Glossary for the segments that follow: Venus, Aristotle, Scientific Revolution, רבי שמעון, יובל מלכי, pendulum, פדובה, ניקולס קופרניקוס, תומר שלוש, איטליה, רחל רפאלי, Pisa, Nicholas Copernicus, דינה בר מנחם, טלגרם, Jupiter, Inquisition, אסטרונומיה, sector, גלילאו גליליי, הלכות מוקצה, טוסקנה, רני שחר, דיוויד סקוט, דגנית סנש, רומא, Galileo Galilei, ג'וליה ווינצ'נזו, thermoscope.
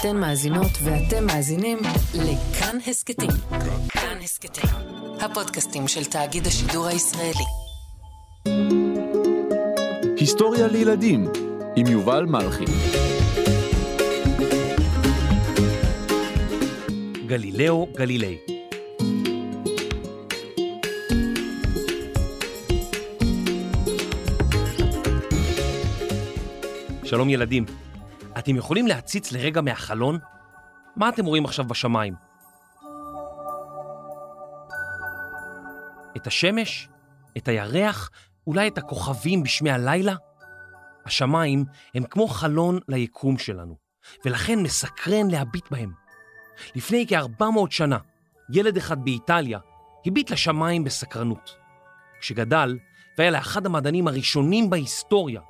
אתן מאזינות ואתם מאזינים לכאן הסקטים. כאן הסקטים, הפודקאסטים של תאגיד השידור הישראלי. היסטוריה לילדים עם יובל מלכי. גלילאו גליליי. שלום ילדים, אתם יכולים להציץ לרגע מהחלון? מה אתם רואים עכשיו בשמיים? את השמש? את הירח? אולי את הכוכבים בשמי הלילה? השמיים הם כמו חלון ליקום שלנו, ולכן מסקרן להביט בהם. לפני כ-400 שנה, ילד אחד באיטליה הביט לשמיים בסקרנות. כשגדל, והיה לאחד המדענים הראשונים בהיסטוריה,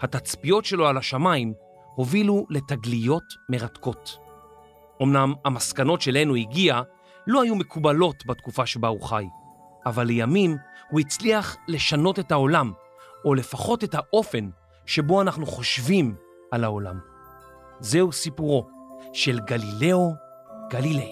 התצפיות שלו על השמיים הובילו לתגליות מרתקות. אמנם המסקנות שלנו הגיע לא היו מקובלות בתקופה שבה הוא חי, אבל לימים הוא הצליח לשנות את העולם, או לפחות את האופן שבו אנחנו חושבים על העולם. זהו סיפורו של גלילאו גליליי.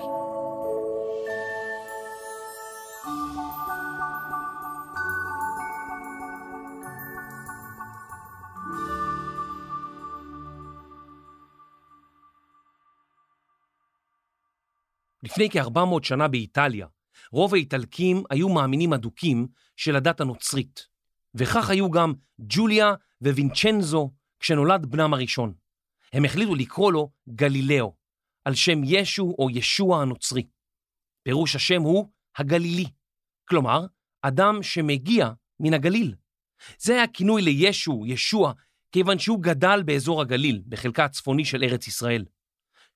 לפני כ-400 שנה באיטליה, רוב האיטלקים היו מאמינים אדוקים של הדת הנוצרית, וכך היו גם ג'וליה ווינצ'נזו כשנולד בנם הראשון. הם החליטו לקרוא לו גלילאו, על שם ישו או ישוע הנוצרי. פירוש השם הוא הגלילי, כלומר, אדם שמגיע מן הגליל. זה היה כינוי לישו, ישוע, כיוון שהוא גדל באזור הגליל, בחלקה הצפוני של ארץ ישראל.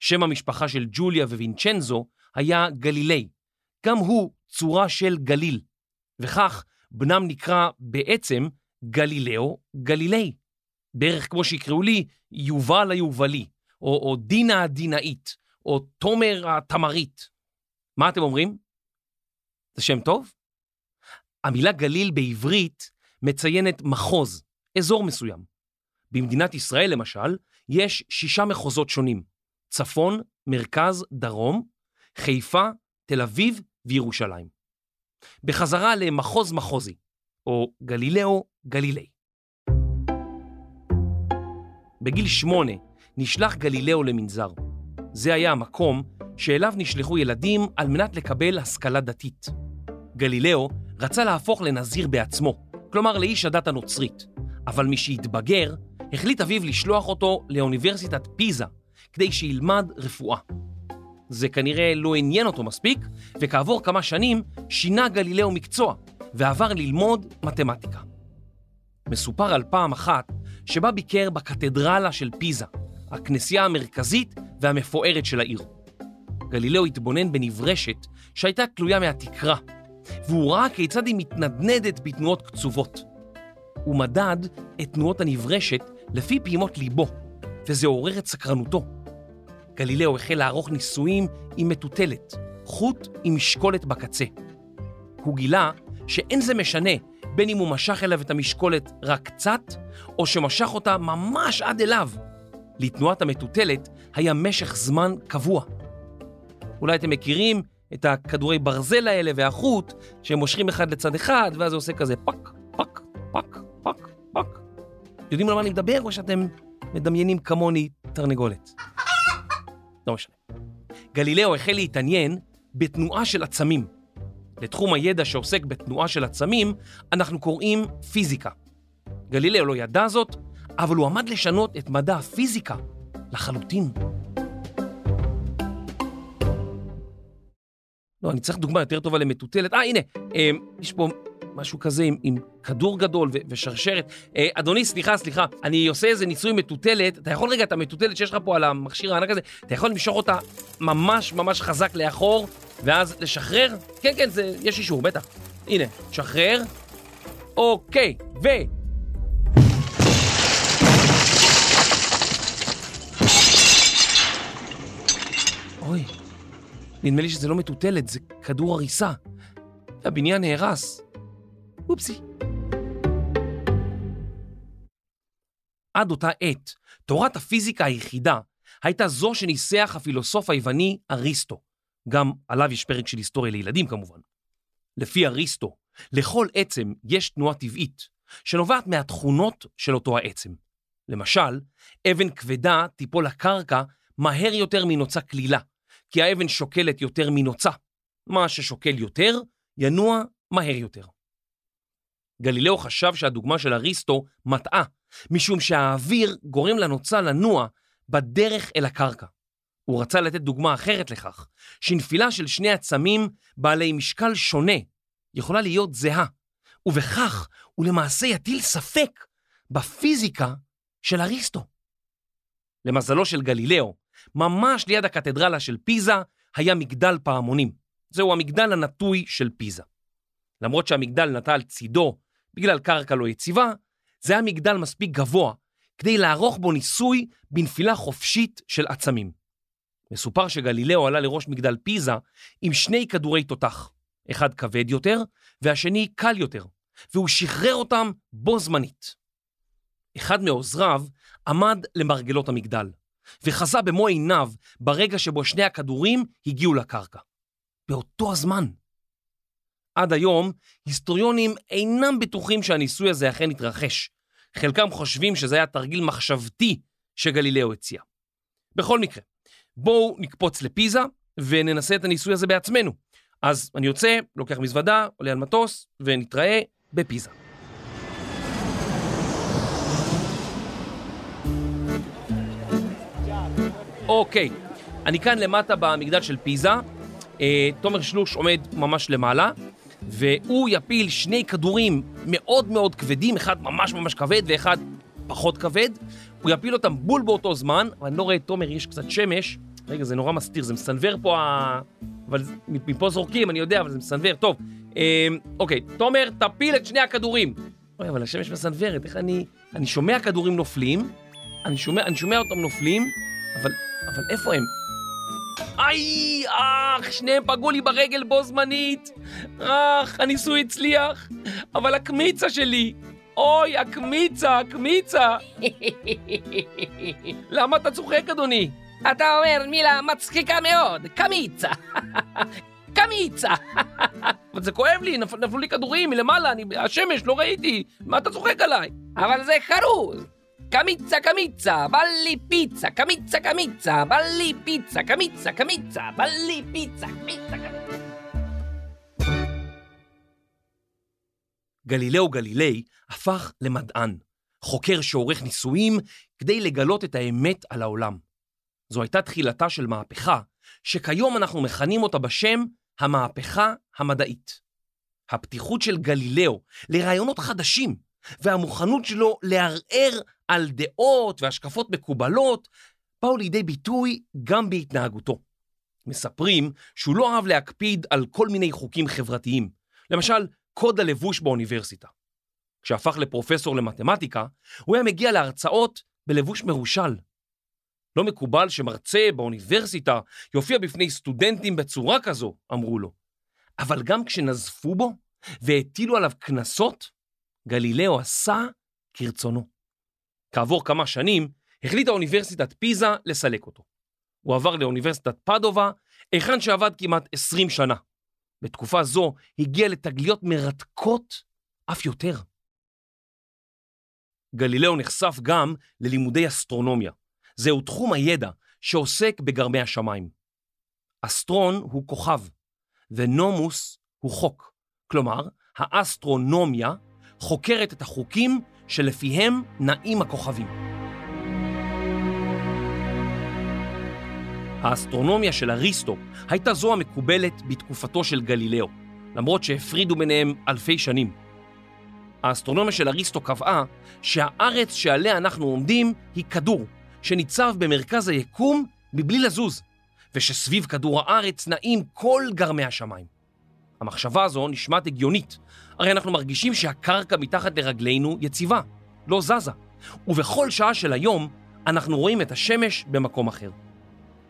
שם המשפחה של ג'וליה ווינצ'נזו היה גליליי, גם הוא צורה של גליל, וכך בנם נקרא בעצם גלילאו גליליי, בערך כמו שיקראו לי יובל היובלי, או דינה הדינאית, או תומר התמרית. מה אתם אומרים? זה שם טוב? המילה גליל בעברית מציינת מחוז, אזור מסוים. במדינת ישראל למשל יש 6 מחוזות שונים, צפון, מרכז, דרום, חיפה, תל אביב וירושלים. בחזרה למחוז מחוזי, או גלילאו גליליי. בגיל 8 נשלח גלילאו למנזר. זה היה המקום שאליו נשלחו ילדים על מנת לקבל השכלה דתית. גלילאו רצה להפוך לנזיר בעצמו, כלומר לאיש הדת הנוצרית, אבל מי שהתבגר, החליט אביו לשלוח אותו לאוניברסיטת פיזה, כדי שילמד רפואה. זה כנראה לא עניין אותו מספיק, וכעבור כמה שנים שינה גלילאו מקצוע, ועבר ללמוד מתמטיקה. מסופר על פעם אחת שבה ביקר בקתדרלה של פיזה, הכנסייה המרכזית והמפוארת של העיר. גלילאו התבונן בנברשת שהייתה תלויה מהתקרה, והוא ראה כיצד היא מתנדנדת בתנועות קצובות. הוא מדד את תנועות הנברשת לפי פעימות ליבו, וזה עורר את סקרנותו. גלילאו החל לערוך ניסויים עם מטוטלת, חוט עם משקולת בקצה. הוא גילה שאין זה משנה בין אם הוא משך אליו את המשקולת רק קצת, או שמשך אותה ממש עד אליו. לתנועת המטוטלת היה משך זמן קבוע. אולי אתם מכירים את הכדורי ברזל האלה והחוט, שהם מושכים אחד לצד אחד, ואז זה עושה כזה פק, פק, פק, פק, פק. יודעים על מה אני מדבר, או שאתם מדמיינים כמוני תרנגולת? לא משנה. גלילאו החל להתעניין בתנועה של עצמים. לתחום הידע שעוסק בתנועה של עצמים אנחנו קוראים פיזיקה. גלילאו לא ידע זאת, אבל הוא עמד לשנות את מדע הפיזיקה לחלוטין. לא, אני צריך דוגמה יותר טובה למטוטלת. הנה, יש פה משהו כזה עם כדור גדול ושרשרת. אדוני, סליחה, אני עושה איזה ניסוי מטוטלת. אתה יכול רגע, את המטוטלת שיש לך פה על המכשיר הענק הזה, אתה יכול למשוך אותה ממש ממש חזק לאחור, ואז לשחרר? כן, יש אישור, בטח. הנה, שחרר. אוקיי, אוי, נדמה לי שזה לא מטוטלת, זה כדור הריסה. הבניין נהרס. אופסי. עד אותה עת, תורת הפיזיקה היחידה הייתה זו שניסח הפילוסוף היווני אריסטו. גם עליו יש פרק של היסטוריה לילדים כמובן. לפי אריסטו, לכל עצם יש תנועה טבעית, שנובעת מהתכונות של אותו העצם. למשל, אבן כבדה תיפול לקרקע מהר יותר מנוצה כלילה, כי האבן שוקלת יותר מנוצה. מה ששוקל יותר, ינוע מהר יותר. גלילאו חשב שהדוגמה של אריסטו מטעה, משום שהאוויר גורם לנוצה לנוע בדרך אל הקרקע. הוא רצה לתת דוגמה אחרת לכך, שנפילה של שני עצמים בעלי משקל שונה יכולה להיות זהה, ובכך הוא למעשה יטיל ספק בפיזיקה של אריסטו. למזלו של גלילאו, ממש ליד הקתדרלה של פיזה היה מגדל פעמונים. זהו המגדל הנטוי של פיזה. למרות שהמגדל נטה על צידו בגלל קרקע לא יציבה, זה היה מגדל מספיק גבוה כדי לערוך בו ניסוי בנפילה חופשית של עצמים. מסופר שגלילאו עלה לראש מגדל פיזה עם שני כדורי תותח, אחד כבד יותר והשני קל יותר, והוא שחרר אותם בו זמנית. אחד מעוזריו עמד למרגלות המגדל, וחזה במו עיניו ברגע שבו שני הכדורים הגיעו לקרקע. באותו הזמן. עד היום, היסטוריונים אינם בטוחים שהניסוי הזה אכן התרחש. חלקם חושבים שזה היה תרגיל מחשבתי שגלילאו הציע. בכל מקרה, בואו נקפוץ לפיזה וננסה את הניסוי הזה בעצמנו. אז אני יוצא, לוקח מזוודה, עולה על מטוס ונתראה בפיזה. אוקיי, אני כאן למטה במגדל של פיזה. תומר שלוש עומד ממש למעלה, והוא יפיל שני כדורים מאוד מאוד כבדים, אחד ממש ממש כבד ואחד פחות כבד. הוא יפיל אותם בול באותו זמן, אבל אני לא רואה, תומר, יש קצת שמש. רגע, זה נורא מסתיר, זה מסנבר פה, אבל מפה זורקים, אני יודע, אבל זה מסנבר. טוב, אוקיי, תומר, תפיל את שני הכדורים. אוי, אבל השמש מסנברת, איך אני שומע כדורים נופלים, אני שומע אותם נופלים, אבל איפה הם? איי, אך, שניהם פגעו לי ברגל בו זמנית. אך, הניסוי הצליח, אבל הקמיצה שלי. אוי, הקמיצה. למה אתה צוחק, אדוני? אתה אומר מילה מצחיקה מאוד, קמיצה. קמיצה. אבל זה כואב לי, נפלו לי כדורים מלמעלה, השמש, לא ראיתי. מה אתה צוחק עליי? אבל זה חרוז. קמיצה, בא לי פיצה, קמיצה, בא לי פיצה, קמיצה, בא לי פיצה, קמיצה. גלילאו גלילי הפך למדען, חוקר שעורך ניסויים כדי לגלות את האמת על העולם. זו הייתה תחילתה של מהפכה, שכיום אנחנו מכנים אותה בשם המהפכה המדעית. הפתיחות של גלילאו לרעיונות חדשים, והמוכנות שלו לערער על דעות והשקפות מקובלות באו לידי ביטוי גם בהתנהגותו. מספרים שהוא לא אהב להקפיד על כל מיני חוקים חברתיים, למשל קוד הלבוש באוניברסיטה. כשהפך לפרופסור למתמטיקה, הוא היה מגיע להרצאות בלבוש מרושל. לא מקובל שמרצה באוניברסיטה יופיע בפני סטודנטים בצורה כזו, אמרו לו. אבל גם כשנזפו בו והטילו עליו קנסות, גלילאו עשה כרצונו. כעבור כמה שנים החליטה אוניברסיטת פיזה לסלק אותו. הוא עבר לאוניברסיטת פדובה, היכן שעבד כמעט 20 שנה. בתקופה זו הגיע לתגליות מרתקות אף יותר. גלילאו נחשף גם ללימודי אסטרונומיה. זהו תחום הידע שעוסק בגרמי השמיים. אסטרון הוא כוכב, ונומוס הוא חוק. כלומר, האסטרונומיה חוקרת את החוקים שלפיהם נעים הכוכבים. האסטרונומיה של אריסטו הייתה זו המקובלת בתקופתו של גלילאו, למרות שהפרידו ביניהם אלפי שנים. האסטרונומיה של אריסטו קבעה שהארץ שעליה אנחנו עומדים היא כדור, שניצב במרכז היקום מבלי לזוז, ושסביב כדור הארץ נעים כל גרמי השמיים. המחשבה הזו נשמעת הגיונית, הרי אנחנו מרגישים שהקרקע מתחת לרגלינו יציבה, לא זזה, ובכל שעה של היום אנחנו רואים את השמש במקום אחר.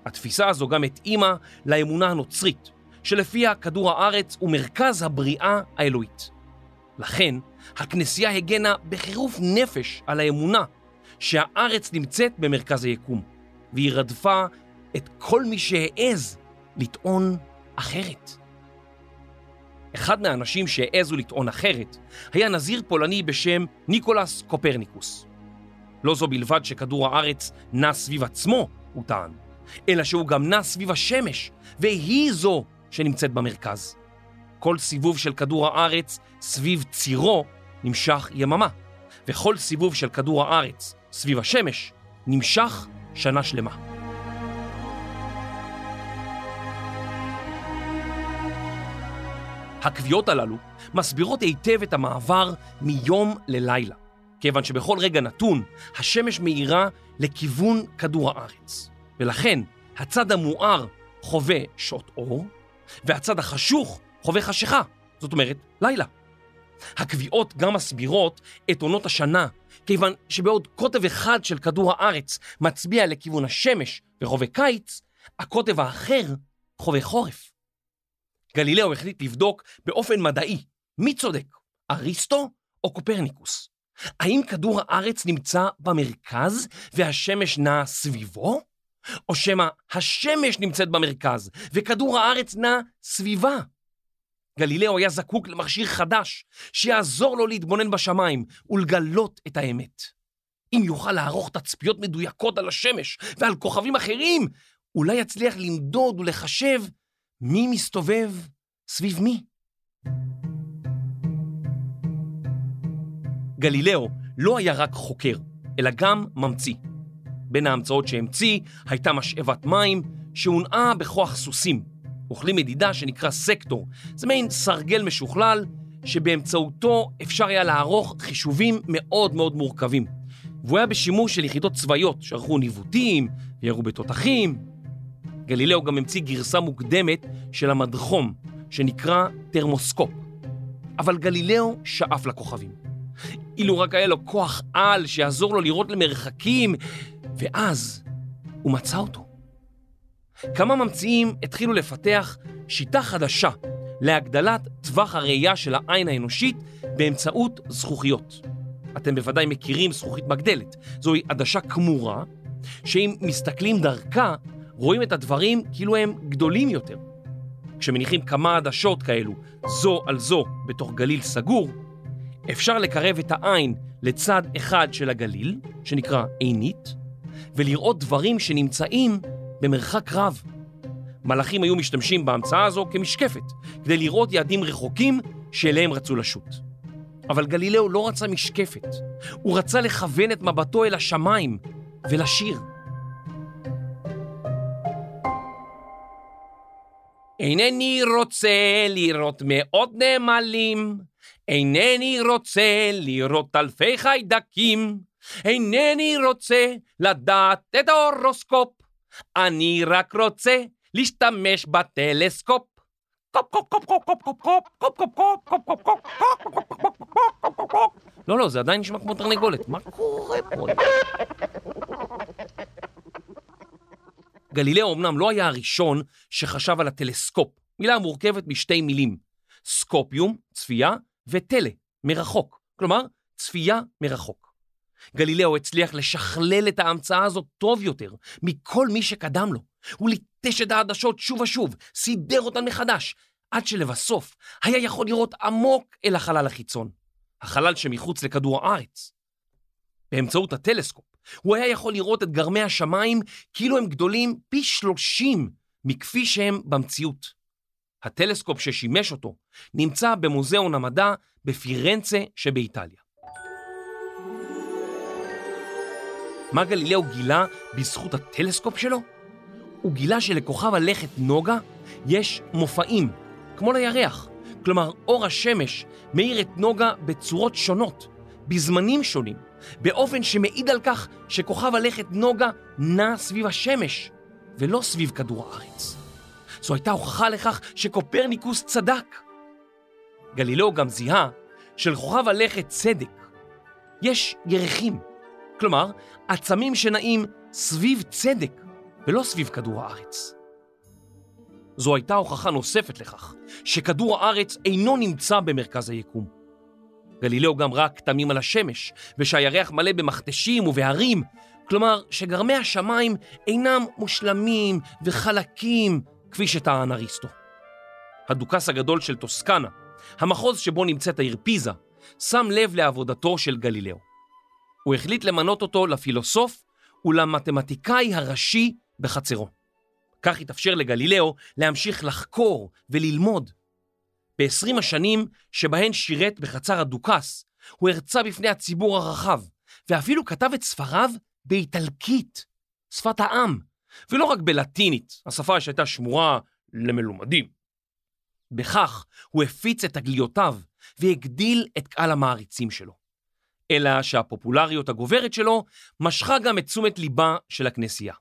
התפיסה הזו גם התאימה לאמונה הנוצרית, שלפיה כדור הארץ הוא מרכז הבריאה האלוהית. לכן, הכנסייה הגנה בחירוף נפש על האמונה שהארץ נמצאת במרכז היקום, והיא רדפה את כל מי שהעז לטעון אחרת. אחד מהאנשים שהעזו לטעון אחרת היה נזיר פולני בשם ניקולס קופרניקוס. לא זו בלבד שכדור הארץ נע סביב עצמו, הוא טען, אלא שהוא גם נע סביב השמש, והיא זו שנמצאת במרכז. כל סיבוב של כדור הארץ סביב צירו נמשך יממה, וכל סיבוב של כדור הארץ סביב השמש נמשך שנה שלמה. הקביעות הללו מסבירות היטב את המעבר מיום ללילה, כיוון שבכל רגע נתון השמש מאירה לכיוון כדור הארץ, ולכן הצד המואר חווה שעות אור, והצד החשוך חווה חשיכה, זאת אומרת לילה. הקביעות גם מסבירות את עונות השנה, כיוון שבעוד קוטב אחד של כדור הארץ מצביע לכיוון השמש וחווה קיץ, הקוטב האחר חווה חורף. גלילאו החליט לבדוק באופן מדעי מי צודק, אריסטו או קופרניקוס. האם כדור הארץ נמצא במרכז והשמש נע סביבו? או שמא השמש נמצאת במרכז וכדור הארץ נע סביבה? גלילאו היה זקוק למכשיר חדש שיעזור לו להתבונן בשמיים ולגלות את האמת. אם יוכל לערוך תצפיות מדויקות על השמש ועל כוכבים אחרים, אולי יצליח למדוד ולחשב מי מסתובב סביב מי. גלילאו לא היה רק חוקר, אלא גם ממציא. בין ההמצאות שהמציא הייתה משאבת מים שהונעה בכוח סוסים, וכלי מדידה שנקרא סקטור. זה מעין סרגל משוכלל שבאמצעותו אפשר היה לערוך חישובים מאוד מאוד מורכבים. והוא היה בשימוש של יחידות צבאיות שערכו ניווטים וירו בתותחים. גלילאו גם המציא גרסה מוקדמת של המדחום שנקרא תרמוסקופ. אבל גלילאו שאף לכוכבים. אילו רק היה לו כוח על שיעזור לו לראות למרחקים, ואז הוא מצא אותו. כמה ממציאים התחילו לפתח שיטה חדשה להגדלת טווח הראייה של העין האנושית באמצעות זכוכיות. אתם בוודאי מכירים זכוכית מגדלת. זוהי עדשה כמורה, שאם מסתכלים דרכה, רואים את הדברים כאילו הם גדולים יותר. כשמניחים כמה עדשות כאלו, זו על זו בתוך גליל סגור, אפשר לקרב את העין לצד אחד של הגליל, שנקרא עינית, ולראות דברים שנמצאים במרחק רב. מלאכים היו משתמשים בהמצאה הזו כמשקפת, כדי לראות יעדים רחוקים שאליהם רצו לשוט. אבל גלילאו לא רצה משקפת, הוא רצה לכוון את מבטו אל השמיים ולשיר. אינני רוצה לראות מאות נמלים, אינני רוצה לראות אלפי חיידקים, אינני רוצה לדעת את ההורוסקופ, אני רק רוצה להשתמש בטלסקופ. לא, זה עדיין נשמע כמו תרנגולת. מה קורה פה? גלילאו אמנם לא היה הראשון שחשב על הטלסקופ, מילה מורכבת משתי מילים, סקופיום, צפייה, וטלה, מרחוק, כלומר צפייה מרחוק. גלילאו הצליח לשכלל את ההמצאה הזאת טוב יותר מכל מי שקדם לו. הוא ליטש את העדשות שוב ושוב, סידר אותן מחדש, עד שלבסוף היה יכול לראות עמוק אל החלל החיצון, החלל שמחוץ לכדור הארץ. באמצעות הטלסקופ הוא היה יכול לראות את גרמי השמיים כאילו הם גדולים פי 30 מכפי שהם במציאות. הטלסקופ ששימש אותו נמצא במוזיאון המדע בפירנצה שבאיטליה. מה גלילאו גילה בזכות הטלסקופ שלו? הוא גילה שלכוכב הלכת נוגה יש מופעים, כמו לירח. כלומר, אור השמש מאיר את נוגה בצורות שונות, בזמנים שונים, באופן שמעיד על כך שכוכב הלכת נוגה נע סביב השמש, ולא סביב כדור הארץ. זו הייתה הוכחה לכך שקופרניקוס צדק. גלילאו גם זיהה שלכוכב הלכת צדק יש ירחים, כלומר, עצמים שנעים סביב צדק ולא סביב כדור הארץ. זו הייתה הוכחה נוספת לכך שכדור הארץ אינו נמצא במרכז היקום. גלילאו גם ראה כתמים על השמש ושהירח מלא במכתשים ובהרים, כלומר שגרמי השמיים אינם מושלמים וחלקים כפי שטען אריסטו. הדוכס הגדול של טוסקנה, המחוז שבו נמצאת העיר פיזה, שם לב לעבודתו של גלילאו. הוא החליט למנות אותו לפילוסוף ולמתמטיקאי הראשי בחצרו. כך התאפשר לגלילאו להמשיך לחקור וללמוד. ב-20 השנים שבהן שירת בחצר הדוכס, הוא הרצה בפני הציבור הרחב, ואפילו כתב את ספריו באיטלקית, שפת העם, ולא רק בלטינית, השפה שהייתה שמורה למלומדים. בכך הוא הפיץ את תגליותיו והגדיל את קהל המעריצים שלו. אלא שהפופולריות הגוברת שלו משכה גם את תשומת ליבה של הכנסייה.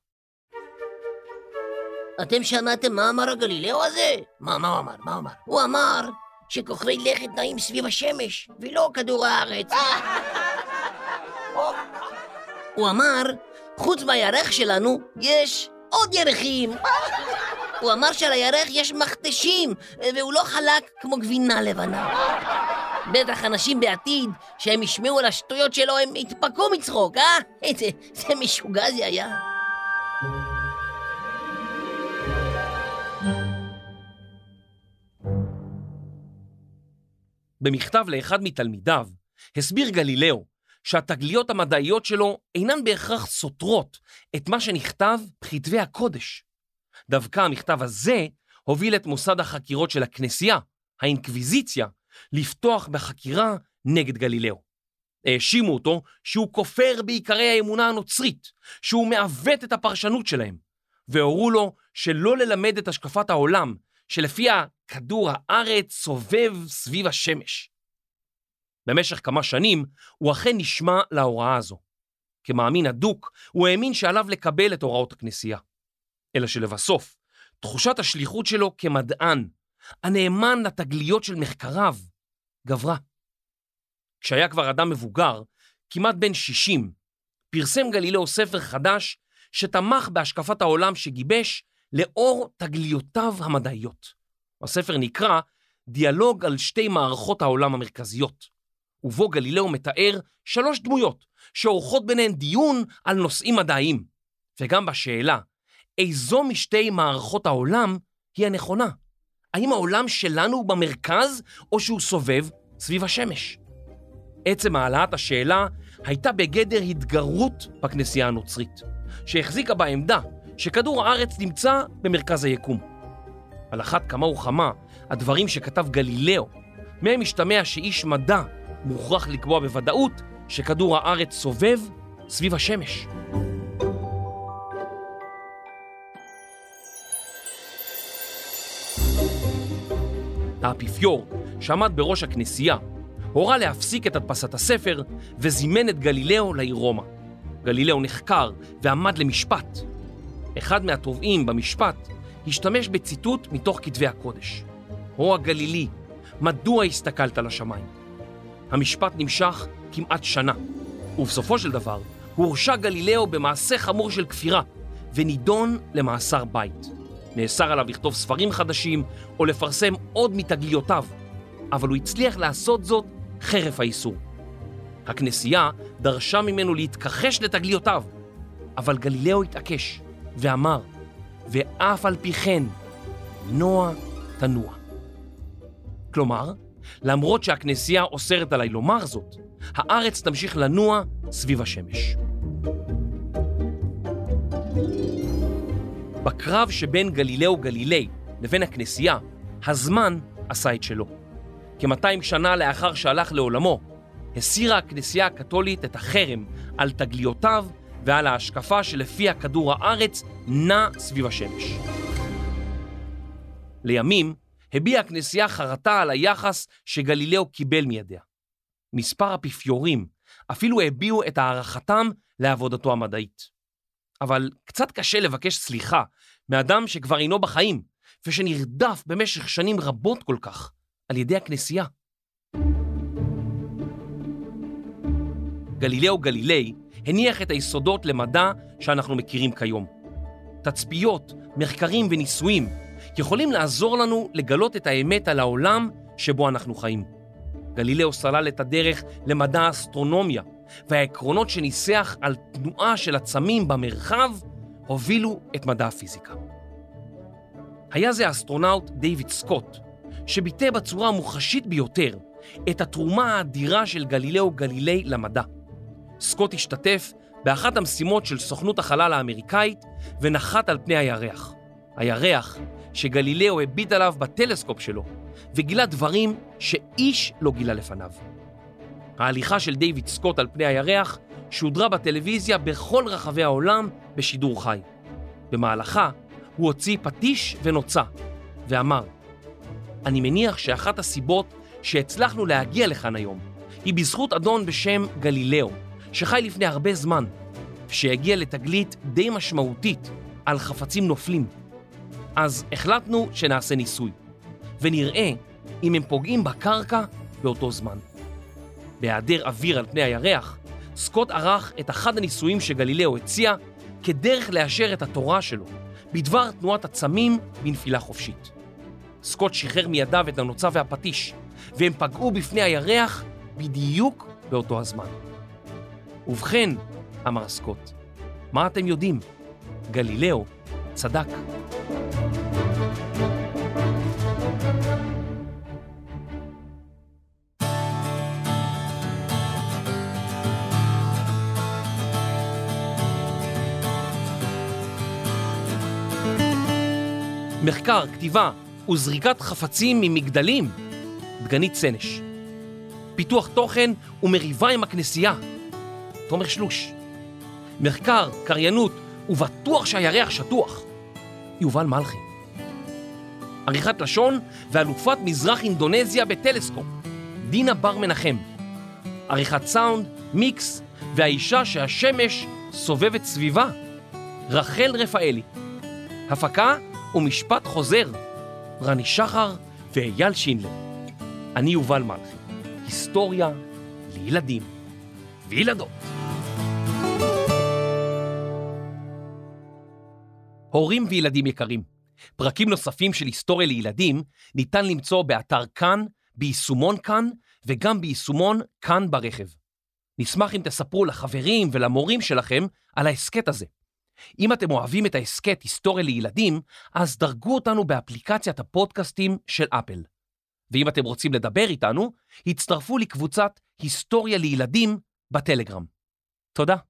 אתם שמעתם מה אמר הגלילאו הזה? מה הוא אמר? הוא אמר שכוכבי לכת נעים סביב השמש ולא כדור הארץ. הוא אמר, חוץ מהירח שלנו יש עוד ירחים. הוא אמר שעל הירח יש מכתשים, והוא לא חלק כמו גבינה לבנה. בטח אנשים בעתיד שהם ישמעו על השטויות שלו, הם יתפקו מצחוק, איזה משוגע זה היה. במכתב לאחד מתלמידיו הסביר גלילאו שהתגליות המדעיות שלו אינן בהכרח סותרות את מה שנכתב בכתבי הקודש. דווקא המכתב הזה הוביל את מוסד החקירות של הכנסייה, האינקוויזיציה, לפתוח בחקירה נגד גלילאו. האשימו אותו שהוא כופר בעיקרי האמונה הנוצרית, שהוא מעוות את הפרשנות שלהם, והורו לו שלא ללמד את השקפת העולם, שלפיה כדור הארץ סובב סביב השמש. במשך כמה שנים הוא אכן נשמע להוראה הזו. כמאמין הדוק, הוא האמין שעליו לקבל את הוראות הכנסייה. אלא שלבסוף, תחושת השליחות שלו כמדען, הנאמן לתגליות של מחקריו, גברה. כשהיה כבר אדם מבוגר, כמעט בן 60, פרסם גלילאו ספר חדש שתמך בהשקפת העולם שגיבש לאור תגליותיו המדעיות. הספר נקרא דיאלוג על שתי מערכות העולם המרכזיות. ובו גלילאו מתאר 3 דמויות שעורכות ביניהן דיון על נושאים מדעיים, וגם בשאלה, איזו משתי מערכות העולם היא הנכונה? האם העולם שלנו הוא במרכז או שהוא סובב סביב השמש? עצם העלאת השאלה הייתה בגדר התגרות בכנסייה הנוצרית, שהחזיקה בעמדה שכדור הארץ נמצא במרכז היקום. על אחת כמה וכמה הדברים שכתב גלילאו, מהם משתמע שאיש מדע מוכרח לקבוע בוודאות שכדור הארץ סובב סביב השמש. האפיפיור, שעמד בראש הכנסייה, הורה להפסיק את הדפסת הספר וזימן את גלילאו לעיר רומא. גלילאו נחקר ועמד למשפט. אחד מהתובעים במשפט השתמש בציטוט מתוך כתבי הקודש. "הו הגלילי, מדוע הסתכלת לשמיים?" המשפט נמשך כמעט שנה, ובסופו של דבר הורשע גלילאו במעשה חמור של כפירה ונידון למאסר בית. נאסר עליו לכתוב ספרים חדשים או לפרסם עוד מתגליותיו, אבל הוא הצליח לעשות זאת חרף האיסור. הכנסייה דרשה ממנו להתכחש לתגליותיו, אבל גלילאו התעקש ואמר, ואף על פי כן, נוע תנוע. כלומר, למרות שהכנסייה אוסרת עליי לומר זאת, הארץ תמשיך לנוע סביב השמש. בקרב שבין גלילאו גלילי לבין הכנסייה, הזמן עשה את שלו. כ-200 שנה לאחר שהלך לעולמו, הסירה הכנסייה הקתולית את החרם על תגליותיו ועל ההשקפה שלפיה כדור הארץ נע סביב השמש. לימים, הביעה הכנסייה חרטה על היחס שגלילאו קיבל מידיה. מספר אפיפיורים אפילו הביעו את הערכתם לעבודתו המדעית. אבל קצת קשה לבקש סליחה מאדם שכבר אינו בחיים, ושנרדף במשך שנים רבות כל כך על ידי הכנסייה. גלילאו גלילי הניח את היסודות למדע שאנחנו מכירים כיום. תצפיות, מחקרים וניסויים יכולים לעזור לנו לגלות את האמת על העולם שבו אנחנו חיים. גלילאו סלל את הדרך למדע האסטרונומיה והעקרונות שניסח על תנועה של עצמים במרחב הובילו את מדע הפיזיקה. היה זה האסטרונאוט דיוויד סקוט, שביטא בצורה המוחשית ביותר את התרומה האדירה של גלילאו גלילי למדע. סקוט השתתף באחת המשימות של סוכנות החלל האמריקאית ונחת על פני הירח. הירח שגלילאו הביט עליו בטלסקופ שלו וגילה דברים שאיש לא גילה לפניו. ההליכה של דיוויד סקוט על פני הירח שודרה בטלוויזיה בכל רחבי העולם בשידור חי. במהלכה הוא הוציא פטיש ונוצה ואמר, אני מניח שאחת הסיבות שהצלחנו להגיע לכאן היום היא בזכות אדון בשם גלילאו, שחי לפני הרבה זמן, שהגיע לתגלית די משמעותית על חפצים נופלים. אז החלטנו שנעשה ניסוי, ונראה אם הם פוגעים בקרקע באותו זמן. בהיעדר אוויר על פני הירח, סקוט ערך את אחד הניסויים שגלילאו הציע כדרך לאשר את התורה שלו, בדבר תנועת עצמים בנפילה חופשית. סקוט שחרר מידיו את הנוצה והפטיש, והם פגעו בפני הירח בדיוק באותו הזמן. ובכן, אמר סקוט, מה אתם יודעים? גלילאו צדק. מחקר, כתיבה וזריקת חפצים ממגדלים, דגנית סנש. פיתוח תוכן ומריבה עם הכנסייה, תומר שלוש. מחקר, קריינות ובטוח שהירח שטוח, יובל מלכי. עריכת לשון ואלופת מזרח אינדונזיה בטלסקופ, דינה בר מנחם. עריכת סאונד, מיקס והאישה שהשמש סובבת סביבה, רחל רפאלי. הפקה ומשפט חוזר, רני שחר ואייל שינלר. אני יובל מלכי, היסטוריה לילדים וילדות. הורים וילדים יקרים, פרקים נוספים של היסטוריה לילדים ניתן למצוא באתר כאן, ביישומון כאן וגם ביישומון כאן ברכב. נשמח אם תספרו לחברים ולמורים שלכם על ההסקט הזה. אם אתם אוהבים את ההסקט היסטוריה לילדים, אז דרגו אותנו באפליקציית הפודקאסטים של אפל. ואם אתם רוצים לדבר איתנו, הצטרפו לקבוצת היסטוריה לילדים בטלגרם. תודה.